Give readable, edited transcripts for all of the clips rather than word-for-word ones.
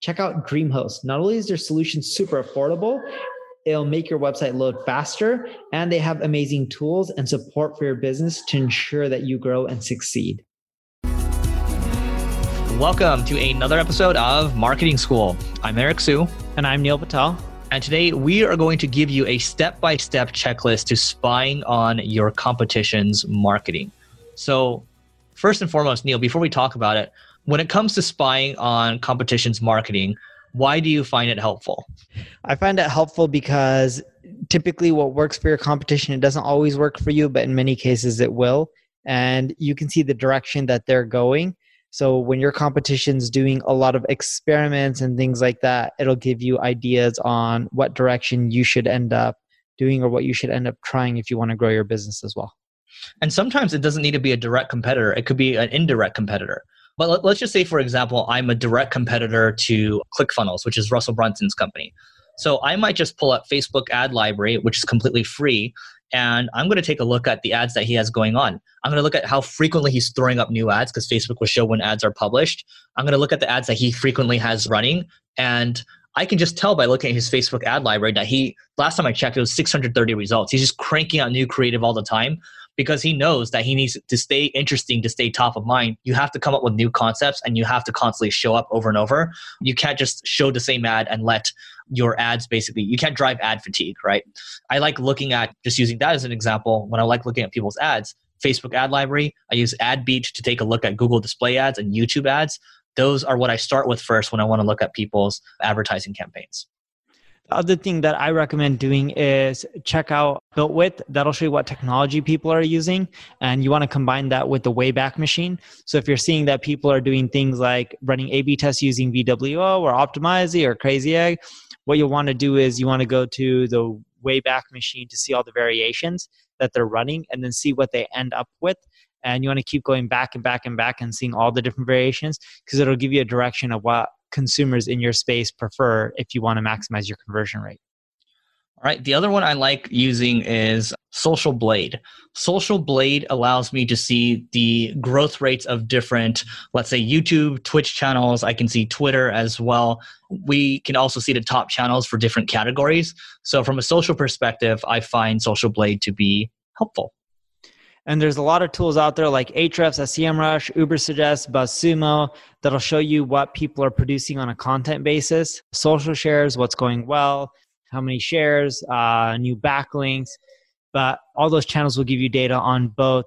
Check out DreamHost. Not only is their solution super affordable, it'll make your website load faster, and they have amazing tools and support for your business to ensure that you grow and succeed. Welcome to another episode of Marketing School. I'm Eric Siu. And I'm Neil Patel. And today we are going to give you a step-by-step checklist to spying on your competition's marketing. So first and foremost, Neil, before we talk about it, when it comes to spying on competition's marketing, why do you find it helpful? I find it helpful because typically what works for your competition, it doesn't always work for you, but in many cases it will. And you can see the direction that they're going. So when your competition's doing a lot of experiments and things like that, it'll give you ideas on what direction you should end up doing or what you should end up trying if you want to grow your business as well. And sometimes it doesn't need to be a direct competitor. It could be an indirect competitor. But let's just say, for example, I'm a direct competitor to ClickFunnels, which is Russell Brunson's company. So I might just pull up Facebook Ad Library, which is completely free, and I'm going to take a look at the ads that he has going on. I'm going to look at how frequently he's throwing up new ads because Facebook will show when ads are published. I'm going to look at the ads that he frequently has running, and I can just tell by looking at his Facebook Ad Library that he, last time I checked, it was 630 results. He's just cranking out new creative all the time because he knows that he needs to stay interesting, to stay top of mind. You have to come up with new concepts and you have to constantly show up over and over. You can't just show the same ad and let your ads basically, you can't drive ad fatigue, right? I like looking at, just using that as an example, when I like looking at people's ads, Facebook Ad Library, I use AdBeat to take a look at Google display ads and YouTube ads. Those are what I start with first when I want to look at people's advertising campaigns. The other thing that I recommend doing is check out BuiltWith. That'll show you what technology people are using. And you want to combine that with the Wayback Machine. So if you're seeing that people are doing things like running A/B tests using VWO or Optimize or Crazy Egg, what you'll want to do is you want to go to the Wayback Machine to see all the variations that they're running and then see what they end up with. And you want to keep going back and back and back and seeing all the different variations because it'll give you a direction of what consumers in your space prefer if you want to maximize your conversion rate. All right. The other one I like using is Social Blade. Social Blade allows me to see the growth rates of different, let's say, YouTube, Twitch channels. I can see Twitter as well. We can also see the top channels for different categories. So from a social perspective, I find Social Blade to be helpful. And there's a lot of tools out there like Ahrefs, SEMrush, Ubersuggest, BuzzSumo that'll show you what people are producing on a content basis, social shares, what's going well, how many shares, new backlinks. But all those channels will give you data on both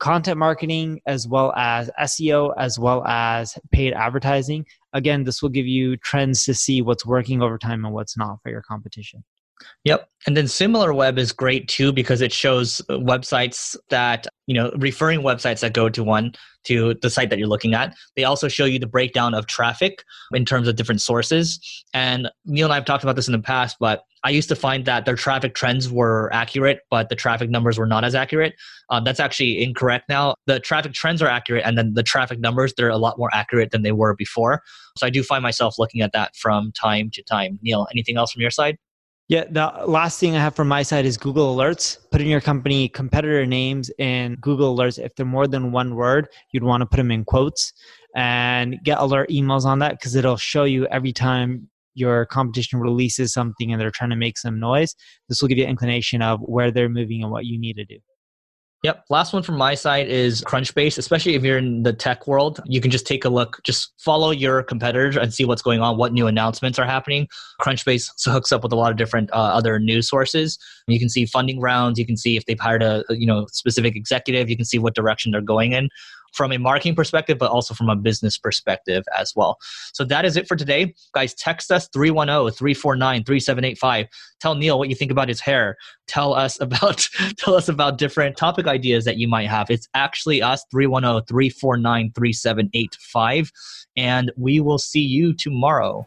content marketing as well as SEO, as well as paid advertising. Again, this will give you trends to see what's working over time and what's not for your competition. Yep. And then SimilarWeb is great too because it shows websites that, referring websites that go to the site that you're looking at. They also show you the breakdown of traffic in terms of different sources. And Neil and I have talked about this in the past, but I used to find that their traffic trends were accurate, but the traffic numbers were not as accurate. That's actually incorrect now. The traffic trends are accurate, and then the traffic numbers, they're a lot more accurate than they were before. So I do find myself looking at that from time to time. Neil, anything else from your side? Yeah, the last thing I have from my side is Google Alerts. Put in your company competitor names in Google Alerts. If they're more than one word, you'd want to put them in quotes and get alert emails on that because it'll show you every time your competition releases something and they're trying to make some noise. This will give you an inclination of where they're moving and what you need to do. Yep. Last one from my side is Crunchbase, especially if you're in the tech world. You can just take a look, just follow your competitors and see what's going on, what new announcements are happening. Crunchbase hooks up with a lot of different other news sources. You can see funding rounds. You can see if they've hired a specific executive. You can see what direction they're going in from a marketing perspective, but also from a business perspective as well. So that is it for today. Guys, text us 310-349-3785. Tell Neil what you think about his hair. Tell us about different topic ideas that you might have. It's actually us, 310-349-3785. And we will see you tomorrow.